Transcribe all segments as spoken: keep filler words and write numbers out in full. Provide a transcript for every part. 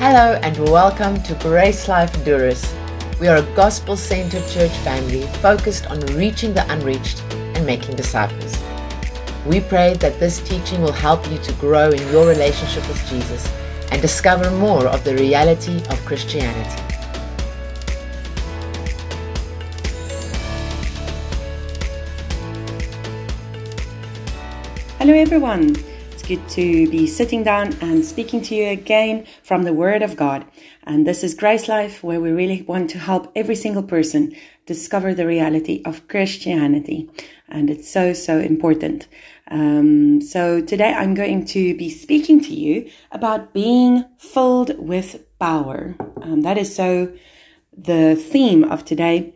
Hello and welcome to Grace Life Durrës. We are a gospel-centered church family focused on reaching the unreached and making disciples. We pray that this teaching will help you to grow in your relationship with Jesus and discover more of the reality of Christianity. Hello everyone. Good to be sitting down and speaking to you again from the Word of God. And this is Grace Life, where we really want to help every single person discover the reality of Christianity. And it's so, so important. Um, so today I'm going to be speaking to you about being filled with power. Um, that is so the theme of today.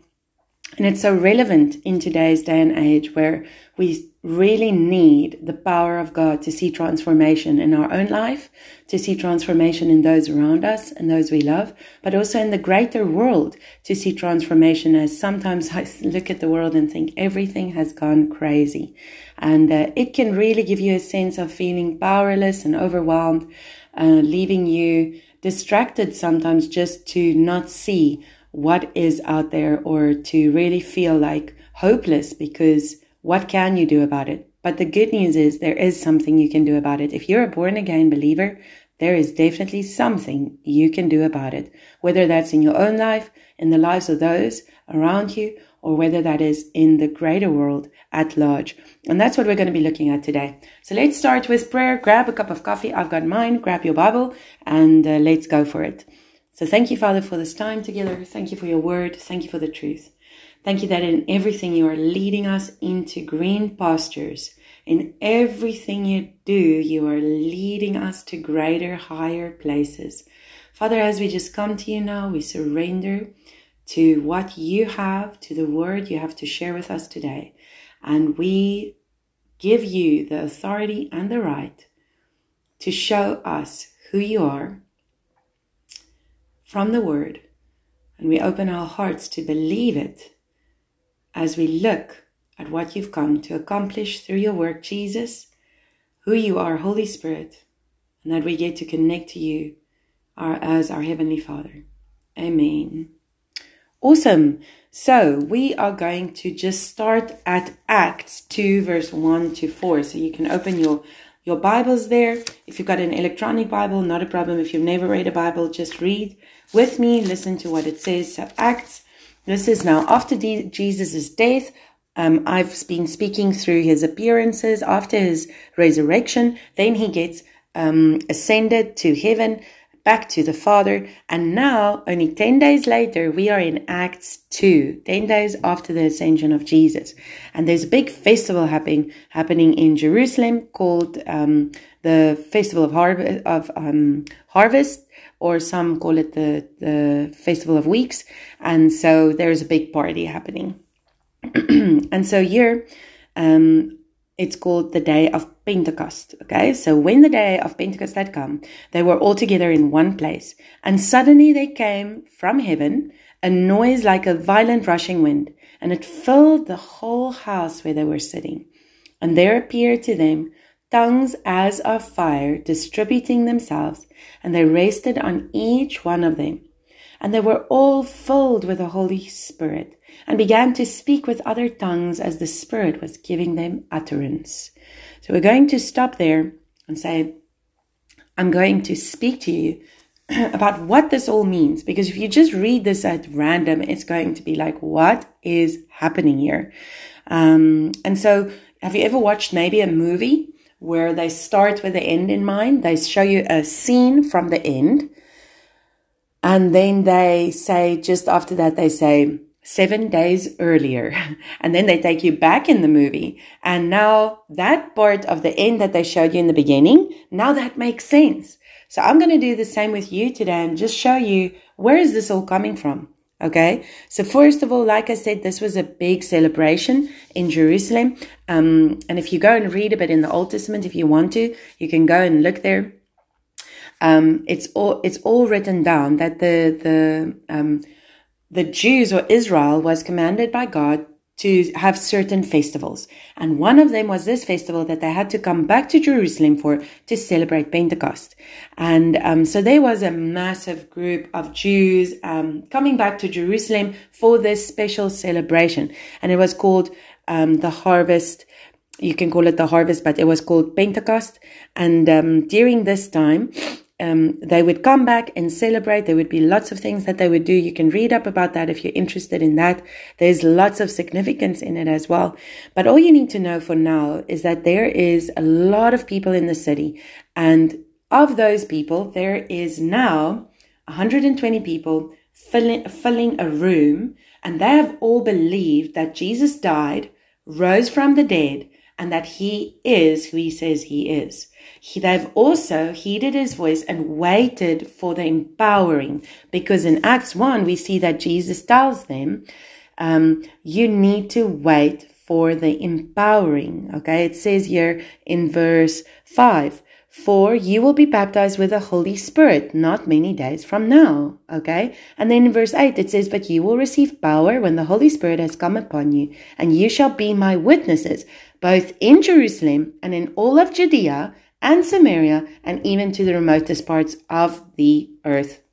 And it's so relevant in today's day and age where we really need the power of God to see transformation in our own life, to see transformation in those around us and those we love, but also in the greater world to see transformation, as sometimes I look at the world and think everything has gone crazy. And uh, it can really give you a sense of feeling powerless and overwhelmed, uh, leaving you distracted sometimes just to not see what is out there or to really feel like hopeless because what can you do about it? But the good news is there is something you can do about it. If you're a born-again believer, there is definitely something you can do about it, whether that's in your own life, in the lives of those around you, or whether that is in the greater world at large. And that's what we're going to be looking at today. So let's start with prayer. Grab a cup of coffee. I've got mine. Grab your Bible and uh, let's go for it. So thank you, Father, for this time together. Thank you for your word. Thank you for the truth. Thank you that in everything you are leading us into green pastures. In everything you do, you are leading us to greater, higher places. Father, as we just come to you now, we surrender to what you have, to the word you have to share with us today. And we give you the authority and the right to show us who you are from the word. And we open our hearts to believe it, as we look at what you've come to accomplish through your work, Jesus, who you are, Holy Spirit, and that we get to connect to you as our Heavenly Father. Amen. Awesome. So we are going to just start at Acts two, verse one to four. So you can open your, your Bibles there. If you've got an electronic Bible, not a problem. If you've never read a Bible, just read with me. Listen to what it says. So Acts. This is now after de- Jesus' death. Um, I've been speaking through his appearances after his resurrection. Then he gets um, ascended to heaven, back to the Father. And now, only ten days later, we are in Acts two, ten days after the ascension of Jesus. And there's a big festival happening happening in Jerusalem called um, the Festival of, Harv- of um, Harvest. Or some call it the, the Festival of Weeks. And so there's a big party happening. And so here, um, it's called the Day of Pentecost. Okay, so when the Day of Pentecost had come, they were all together in one place. And suddenly there came from heaven a noise like a violent rushing wind. And it filled the whole house where they were sitting. And there appeared to them tongues as of fire, distributing themselves, and they rested on each one of them. And they were all filled with the Holy Spirit, and began to speak with other tongues as the Spirit was giving them utterance. So we're going to stop there and say, I'm going to speak to you about what this all means, because if you just read this at random, it's going to be like, what is happening here? Um, and so, have you ever watched maybe a movie where they start with the end in mind? They show you a scene from the end. And then they say, just after that, they say, seven days earlier. And then they take you back in the movie. And now that part of the end that they showed you in the beginning, now that makes sense. So I'm going to do the same with you today and just show you, where is this all coming from? Okay, so first of all, like I said, this was a big celebration in Jerusalem. Um, and if you go and read a bit in the Old Testament, if you want to, you can go and look there. Um, it's all it's all written down that the the um, the Jews or Israel was commanded by God to have certain festivals. And one of them was this festival that they had to come back to Jerusalem for, to celebrate Pentecost. And um, so there was a massive group of Jews um, coming back to Jerusalem for this special celebration. And it was called um, the harvest. You can call it the harvest, but it was called Pentecost. And um, during this time, Um, they would come back and celebrate. There would be lots of things that they would do. You can read up about that if you're interested in that. There's lots of significance in it as well. But all you need to know for now is that there is a lot of people in the city. And of those people, there is now one hundred twenty people filling, filling a room. And they have all believed that Jesus died, rose from the dead, and that he is who he says he is. He, they've also heeded his voice and waited for the empowering. Because in Acts one, we see that Jesus tells them, um, you need to wait for the empowering. Okay, it says here in verse five, for you will be baptized with the Holy Spirit not many days from now. Okay, and then in verse eight it says, but you will receive power when the Holy Spirit has come upon you, and you shall be my witnesses, both in Jerusalem and in all of Judea and Samaria, and even to the remotest parts of the earth.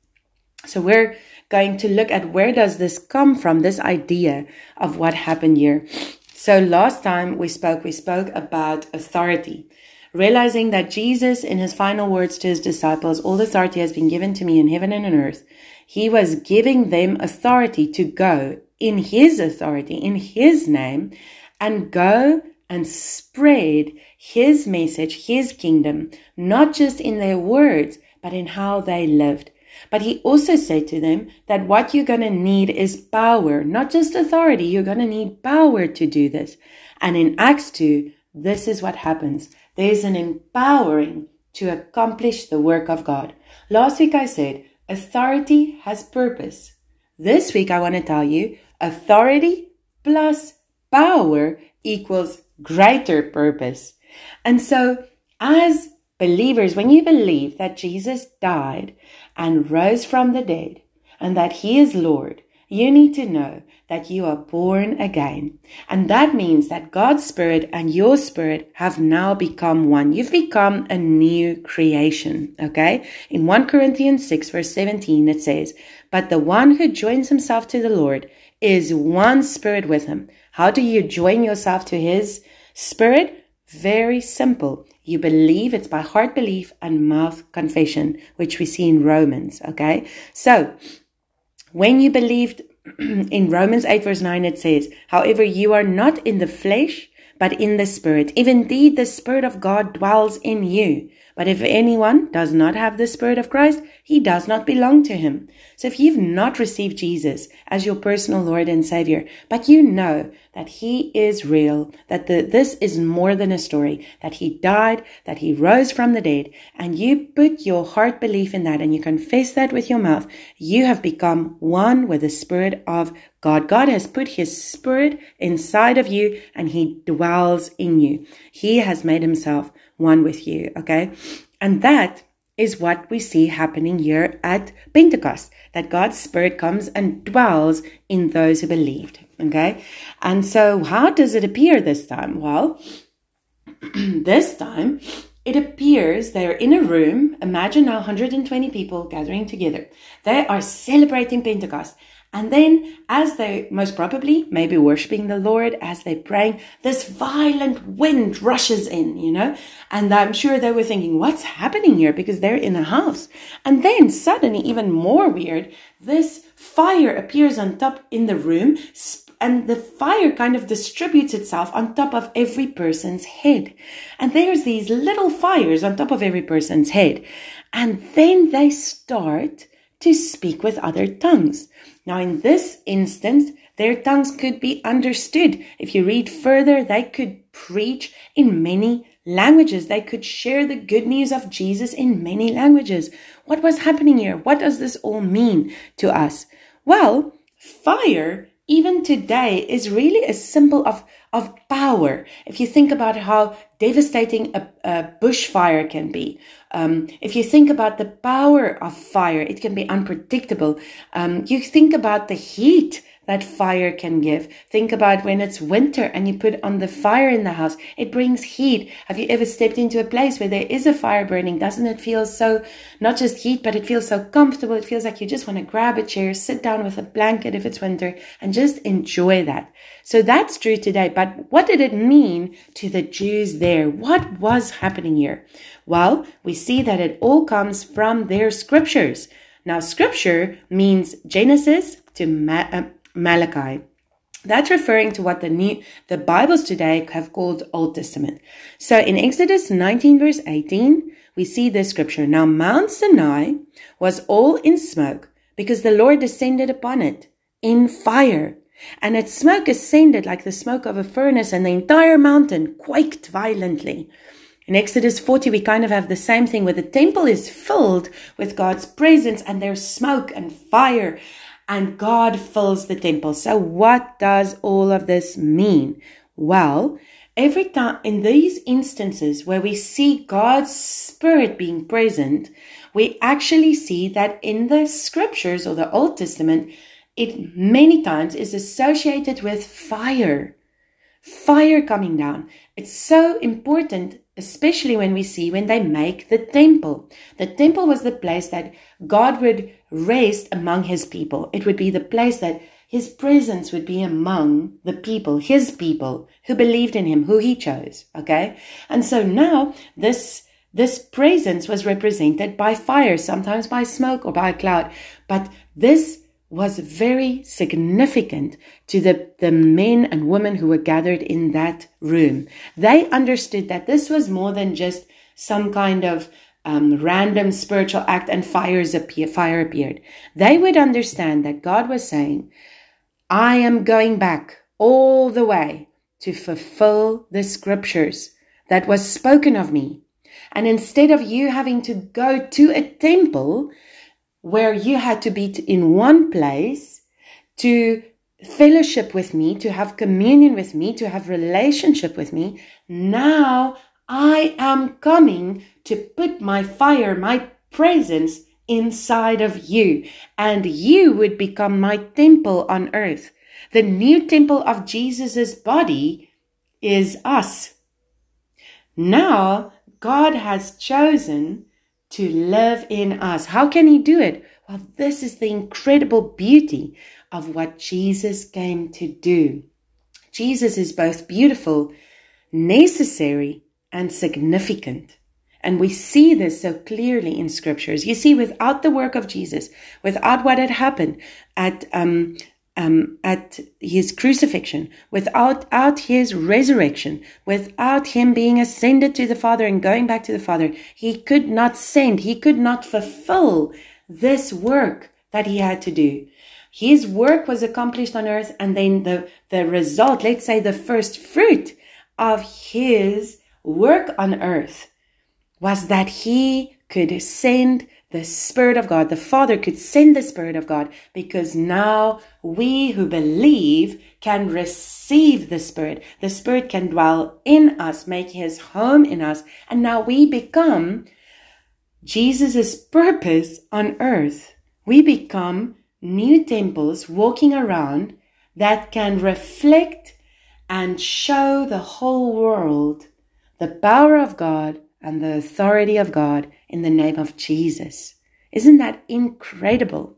So we're going to look at where does this come from, this idea of what happened here. So last time we spoke, we spoke about authority. Realizing that Jesus, in his final words to his disciples, all authority has been given to me in heaven and on earth. He was giving them authority to go in his authority, in his name, and go and spread his message, his kingdom, not just in their words, but in how they lived. But he also said to them that what you're going to need is power, not just authority. You're going to need power to do this. And in Acts two, this is what happens. There's an empowering to accomplish the work of God. Last week I said, authority has purpose. This week I want to tell you, authority plus power equals greater purpose. And so as believers, when you believe that Jesus died and rose from the dead and that he is Lord, you need to know that you are born again. And that means that God's spirit and your spirit have now become one. You've become a new creation. Okay? In First Corinthians six verse seventeen, it says, but the one who joins himself to the Lord is one spirit with him. How do you join yourself to his spirit? Very simple. You believe. It's by heart belief and mouth confession, which we see in Romans. Okay? So, when you believed in Romans eight verse nine, it says, however, you are not in the flesh, but in the spirit. If indeed the spirit of God dwells in you. But if anyone does not have the spirit of Christ, he does not belong to him. So if you've not received Jesus as your personal Lord and Savior, but you know that he is real, that the, this is more than a story, that he died, that he rose from the dead, and you put your heart belief in that and you confess that with your mouth, you have become one with the Spirit of God. God has put his Spirit inside of you and he dwells in you. He has made himself one with you, okay? And that is what we see happening here at Pentecost, that God's Spirit comes and dwells in those who believed, okay? And so how does it appear this time? Well, this time it appears they're in a room. Imagine now one hundred twenty people gathering together. They are celebrating Pentecost. And then as they most probably maybe worshiping the Lord, as they're praying, this violent wind rushes in, you know, and I'm sure they were thinking, what's happening here? Because they're in a house. And then suddenly, even more weird, this fire appears on top in the room, and the fire kind of distributes itself on top of every person's head. And there's these little fires on top of every person's head. And then they start to speak with other tongues. Now, in this instance, their tongues could be understood. If you read further, they could preach in many languages. They could share the good news of Jesus in many languages. What was happening here? What does this all mean to us? Well, fire, even today, is really a symbol of, of power. If you think about how devastating a, a bushfire can be, um, if you think about the power of fire, it can be unpredictable. Um, you think about the heat that fire can give. Think about when it's winter and you put on the fire in the house. It brings heat. Have you ever stepped into a place where there is a fire burning? Doesn't it feel so, not just heat, but it feels so comfortable. It feels like you just want to grab a chair, sit down with a blanket if it's winter, and just enjoy that. So that's true today. But what did it mean to the Jews there? What was happening here? Well, we see that it all comes from their scriptures. Now, scripture means Genesis to Ma- uh, Malachi. That's referring to what the new, the Bibles today have called Old Testament. So in Exodus nineteen verse eighteen, we see this scripture. Now, Mount Sinai was all in smoke because the Lord descended upon it in fire. And its smoke ascended like the smoke of a furnace, and the entire mountain quaked violently. In Exodus forty, we kind of have the same thing where the temple is filled with God's presence and there's smoke and fire and God fills the temple. So what does all of this mean? Well, every time in these instances where we see God's Spirit being present, we actually see that in the scriptures or the Old Testament, it many times is associated with fire, fire coming down. It's so important, especially when we see when they make the temple. The temple was the place that God would rest among his people. It would be the place that his presence would be among the people, his people who believed in him, who he chose. Okay. And so now this This presence was represented by fire, sometimes by smoke or by a cloud, but this was very significant to the, the men and women who were gathered in that room. They understood that this was more than just some kind of um, random spiritual act and fires appear, fire appeared. They would understand that God was saying, I am going back all the way to fulfill the scriptures that was spoken of me. And instead of you having to go to a temple where you had to be in one place to fellowship with me, to have communion with me, to have relationship with me. Now I am coming to put my fire, my presence inside of you, and you would become my temple on earth. The new temple of Jesus's body is us. Now God has chosen to live in us. How can he do it? Well, this is the incredible beauty of what Jesus came to do. Jesus is both beautiful, necessary, and significant. And we see this so clearly in scriptures. You see, without the work of Jesus, without what had happened at um, um, at his crucifixion, without out his resurrection, without him being ascended to the Father and going back to the Father, he could not send, he could not fulfill this work that he had to do. His work was accomplished on earth, and then the, the result, let's say the first fruit of his work on earth was that he could send the Spirit of God, the Father could send the Spirit of God, because now we who believe can receive the Spirit. The Spirit can dwell in us, make his home in us. And now we become Jesus's purpose on earth. We become new temples walking around that can reflect and show the whole world the power of God and the authority of God in the name of Jesus. Isn't that incredible?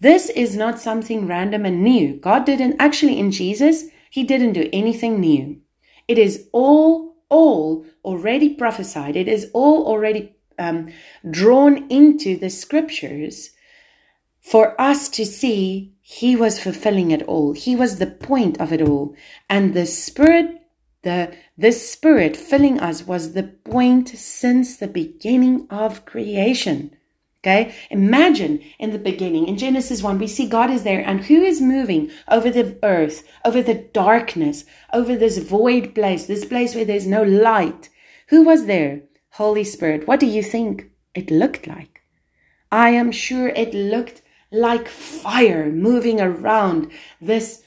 This is not something random and new. God didn't, actually in Jesus, he didn't do anything new. It is all, all already prophesied. It is all already um, drawn into the scriptures for us to see he was fulfilling it all. He was the point of it all. And the Spirit The, this Spirit filling us was the point since the beginning of creation. Okay? Imagine in the beginning, in Genesis one, we see God is there, and who is moving over the earth, over the darkness, over this void place, this place where there's no light? Who was there? Holy Spirit. What do you think it looked like? I am sure it looked like fire moving around this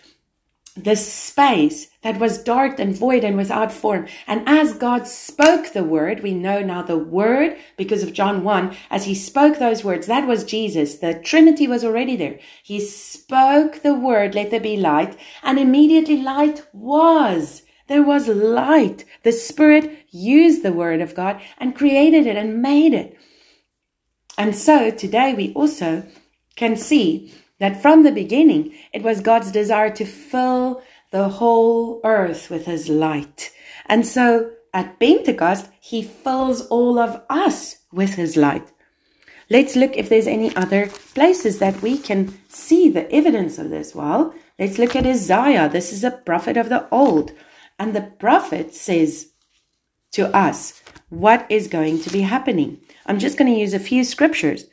this space that was dark and void and without form. And as God spoke the word, we know now the word, because of John one, as he spoke those words, that was Jesus. The Trinity was already there. He spoke the word, let there be light, and immediately light was. There was light. The Spirit used the word of God and created it and made it. And so today we also can see that from the beginning, it was God's desire to fill the whole earth with his light. And so at Pentecost, he fills all of us with his light. Let's look if there's any other places that we can see the evidence of this. Well, let's look at Isaiah. This is a prophet of the old. And the prophet says to us what is going to be happening. I'm just going to use a few scriptures.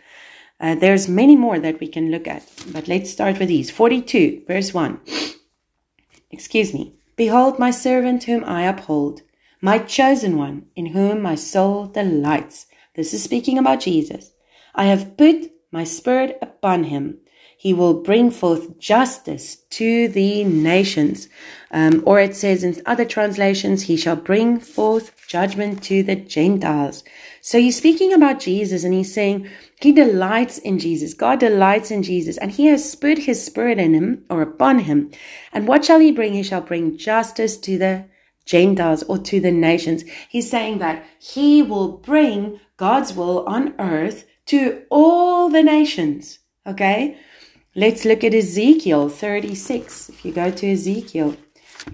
Uh, there's many more that we can look at, but let's start with these. forty-two, verse one. Excuse me. Behold, my servant whom I uphold, my chosen one, in whom my soul delights. This is speaking about Jesus. I have put my spirit upon him. He will bring forth justice to the nations. Um, or it says in other translations, he shall bring forth judgment to the Gentiles. So he's speaking about Jesus, and he's saying he delights in Jesus. God delights in Jesus, and he has put his spirit in him or upon him. And what shall he bring? He shall bring justice to the Gentiles or to the nations. He's saying that he will bring God's will on earth to all the nations. Okay? Let's look at Ezekiel thirty-six. If you go to Ezekiel,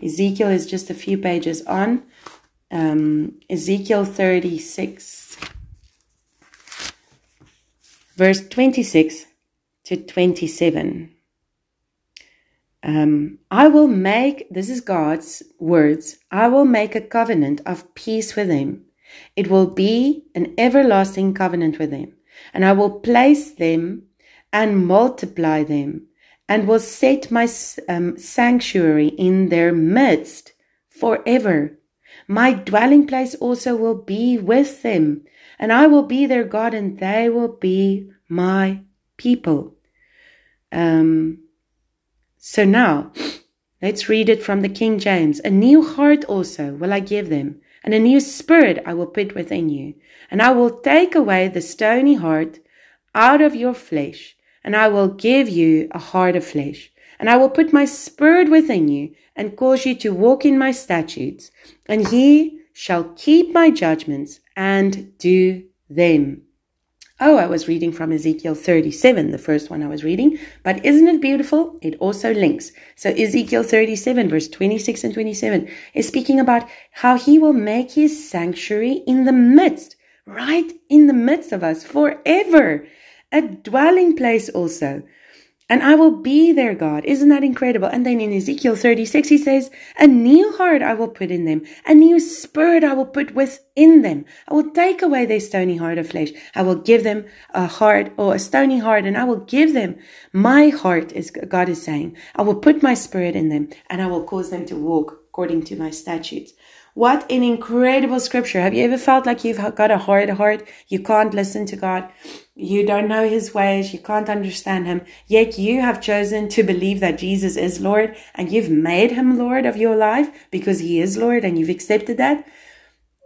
Ezekiel is just a few pages on. Um, Ezekiel thirty-six, verse twenty-six to twenty-seven. Um, I will make, this is God's words, I will make a covenant of peace with them. It will be an everlasting covenant with them. And I will place them and multiply them, and will set my um, sanctuary in their midst forever. My dwelling place also will be with them, and I will be their God, and they will be my people. Um, so now, let's read it from the King James. A new heart also will I give them, and a new spirit I will put within you, and I will take away the stony heart out of your flesh, and I will give you a heart of flesh, and I will put my spirit within you, and cause you to walk in my statutes, and ye shall keep my judgments and do them. Oh, I was reading from Ezekiel thirty-seven, the first one I was reading, but isn't it beautiful? It also links. So Ezekiel thirty-seven, verse twenty-six and twenty-seven is speaking about how he will make his sanctuary in the midst, right in the midst of us forever. A dwelling place also. And I will be their God. Isn't that incredible? And then in Ezekiel thirty-six, he says, a new heart I will put in them. A new spirit I will put within them. I will take away their stony heart of flesh. I will give them a heart or a stony heart, and I will give them my heart, is God is saying. I will put my spirit in them, and I will cause them to walk according to my statutes. What an incredible scripture. Have you ever felt like you've got a hard heart? You can't listen to God. You don't know his ways. You can't understand him. Yet you have chosen to believe that Jesus is Lord, and you've made him Lord of your life because he is Lord, and you've accepted that.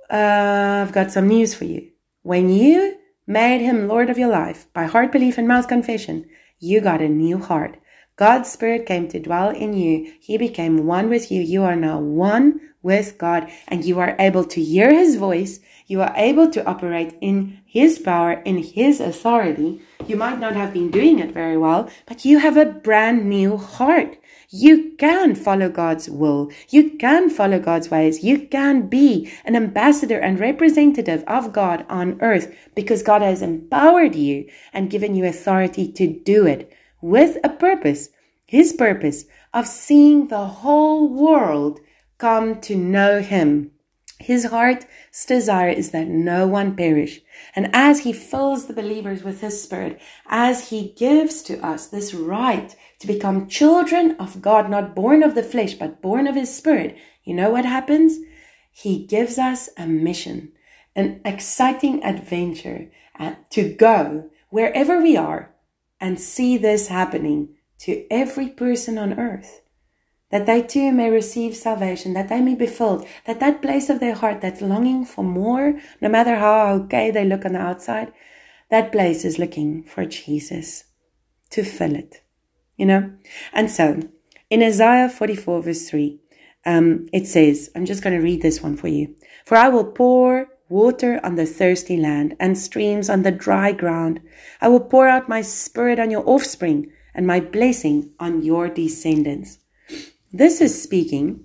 Uh, I've got some news for you. When you made him Lord of your life by heart belief and mouth confession, you got a new heart. God's Spirit came to dwell in you. He became one with you. You are now one with God, and you are able to hear his voice. You are able to operate in his power, in his authority. You might not have been doing it very well, but you have a brand new heart. You can follow God's will. You can follow God's ways. You can be an ambassador and representative of God on earth because God has empowered you and given you authority to do it, with a purpose, his purpose of seeing the whole world come to know him. His heart's desire is that no one perish. And as he fills the believers with his spirit, as he gives to us this right to become children of God, not born of the flesh, but born of his spirit, you know what happens? He gives us a mission, an exciting adventure uh, to go wherever we are, and see this happening to every person on earth. that they too may receive salvation, that they may be filled, that that place of their heart, that longing for more, no matter how okay they look on the outside, that place is looking for Jesus to fill it, you know? And so, in Isaiah forty-four verse three, um, it says, I'm just going to read this one for you. For I will pour water on the thirsty land and streams on the dry ground. I will pour out my spirit on your offspring and my blessing on your descendants. This is speaking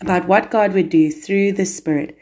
about what God would do through the Spirit.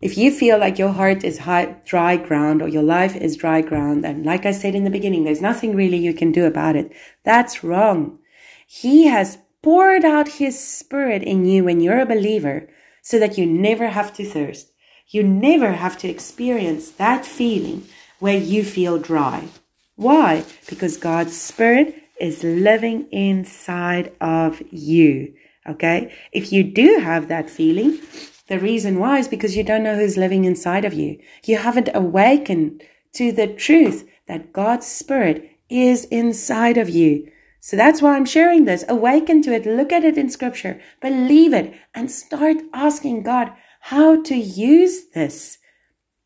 If you feel like your heart is high, dry ground, or your life is dry ground, and like I said in the beginning, there's nothing really you can do about it, that's wrong. He has poured out His Spirit in you when you're a believer so that you never have to thirst. You never have to experience that feeling where you feel dry. Why? Because God's Spirit is living inside of you, okay? If you do have that feeling, the reason why is because you don't know who's living inside of you. You haven't awakened to the truth that God's Spirit is inside of you. So that's why I'm sharing this. Awaken to it, look at it in Scripture, believe it, and start asking God how to use this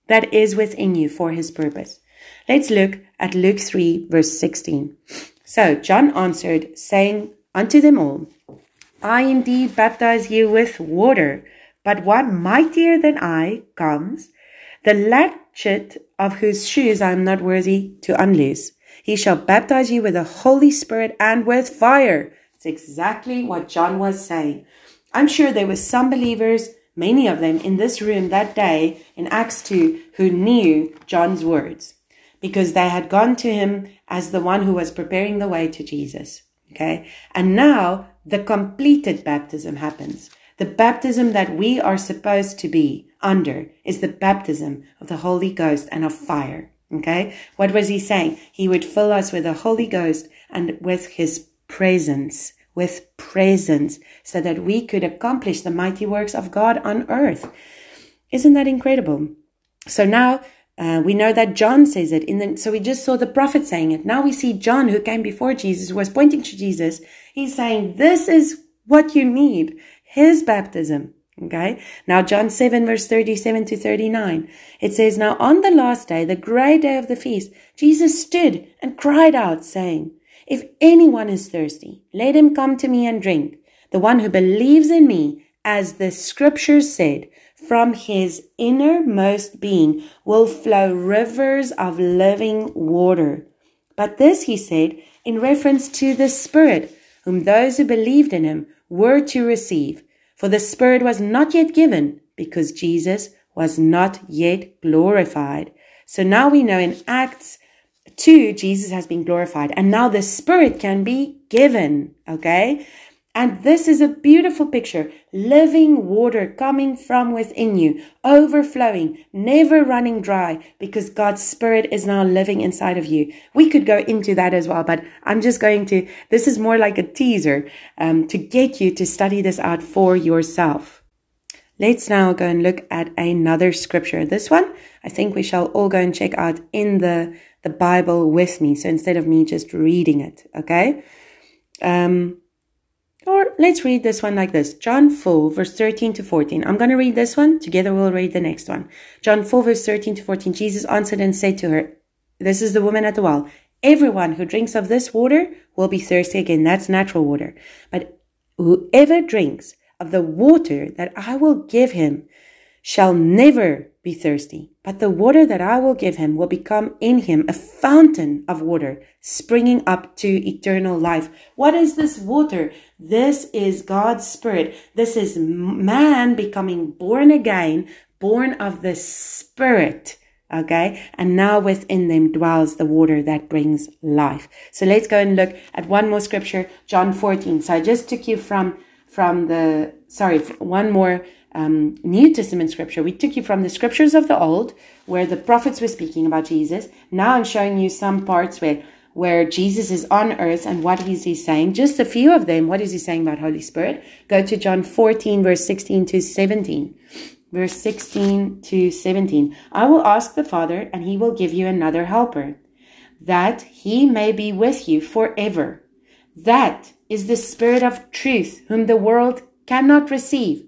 that is within you for His purpose. Let's look at Luke three, verse sixteen. So John answered, saying unto them all, I indeed baptize you with water, but one mightier than I comes, the latchet of whose shoes I am not worthy to unloose. He shall baptize you with the Holy Spirit and with fire. It's exactly what John was saying. I'm sure there were some believers, many of them in this room that day in Acts two, who knew John's words because they had gone to him as the one who was preparing the way to Jesus. Okay. And now the completed baptism happens. The baptism that we are supposed to be under is the baptism of the Holy Ghost and of fire. Okay. What was he saying? He would fill us with the Holy Ghost and with His presence, with presence, so that we could accomplish the mighty works of God on earth. Isn't that incredible? So now uh, we know that John says it. In the, so we just saw the prophet saying it. Now we see John, who came before Jesus, who was pointing to Jesus. He's saying, this is what you need. His baptism. Okay. Now, John seven, verse thirty-seven to thirty-nine, it says, now on the last day, the great day of the feast, Jesus stood and cried out, saying, if anyone is thirsty, let him come to me and drink. The one who believes in me, as the Scripture said, from his innermost being will flow rivers of living water. But this he said in reference to the Spirit, whom those who believed in him were to receive. For the Spirit was not yet given, because Jesus was not yet glorified. So now we know in Acts two, Jesus has been glorified, and now the Spirit can be given, okay? And this is a beautiful picture, living water coming from within you, overflowing, never running dry, because God's Spirit is now living inside of you. We could go into that as well, but I'm just going to, this is more like a teaser um, to get you to study this out for yourself. Let's now go and look at another scripture. This one, I think we shall all go and check out in the, the Bible with me. So instead of me just reading it, okay? Um... Or let's read this one like this. John four, verse thirteen to fourteen. I'm going to read this one. Together we'll read the next one. John four, verse thirteen to fourteen. Jesus answered and said to her, this is the woman at the well, everyone who drinks of this water will be thirsty again. That's natural water. But whoever drinks of the water that I will give him shall never be thirsty. But the water that I will give him will become in him a fountain of water, springing up to eternal life. What is this water? This is God's Spirit. This is man becoming born again, born of the Spirit. Okay? And now within them dwells the water that brings life. So let's go and look at one more scripture, John fourteen. So I just took you from, from the, sorry, one more Um, New Testament scripture. We took you from the scriptures of the old where the prophets were speaking about Jesus. Now I'm showing you some parts where, where Jesus is on earth and what is he saying? Just a few of them. What is he saying about Holy Spirit? Go to John fourteen, verse sixteen to seventeen. Verse sixteen to seventeen. I will ask the Father and he will give you another helper that he may be with you forever. That is the Spirit of truth, whom the world cannot receive,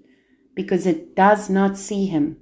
because it does not see him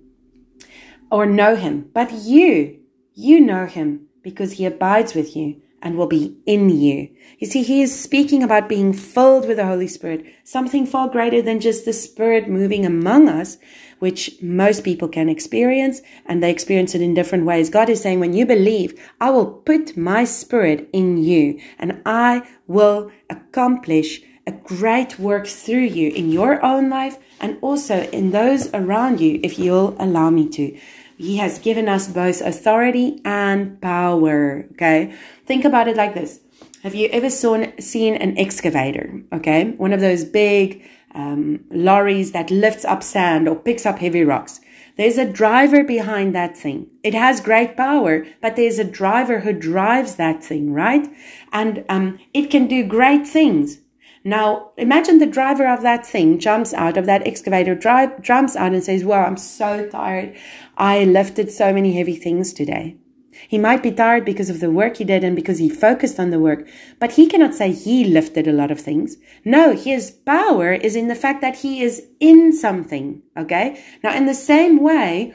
or know him. But you, you know him, because he abides with you and will be in you. You see, he is speaking about being filled with the Holy Spirit, something far greater than just the Spirit moving among us, which most people can experience, and they experience it in different ways. God is saying, when you believe, I will put my Spirit in you, and I will accomplish a great work through you in your own life and also in those around you, if you'll allow me to. He has given us both authority and power, okay? Think about it like this. Have you ever saw, seen an excavator, okay? One of those big um, lorries that lifts up sand or picks up heavy rocks. There's a driver behind that thing. It has great power, but there's a driver who drives that thing, right? And um, it can do great things. Now, imagine the driver of that thing jumps out of that excavator, drive, jumps out and says, wow, I'm so tired. I lifted so many heavy things today. He might be tired because of the work he did and because he focused on the work, but he cannot say he lifted a lot of things. No, his power is in the fact that he is in something, okay? Now, in the same way,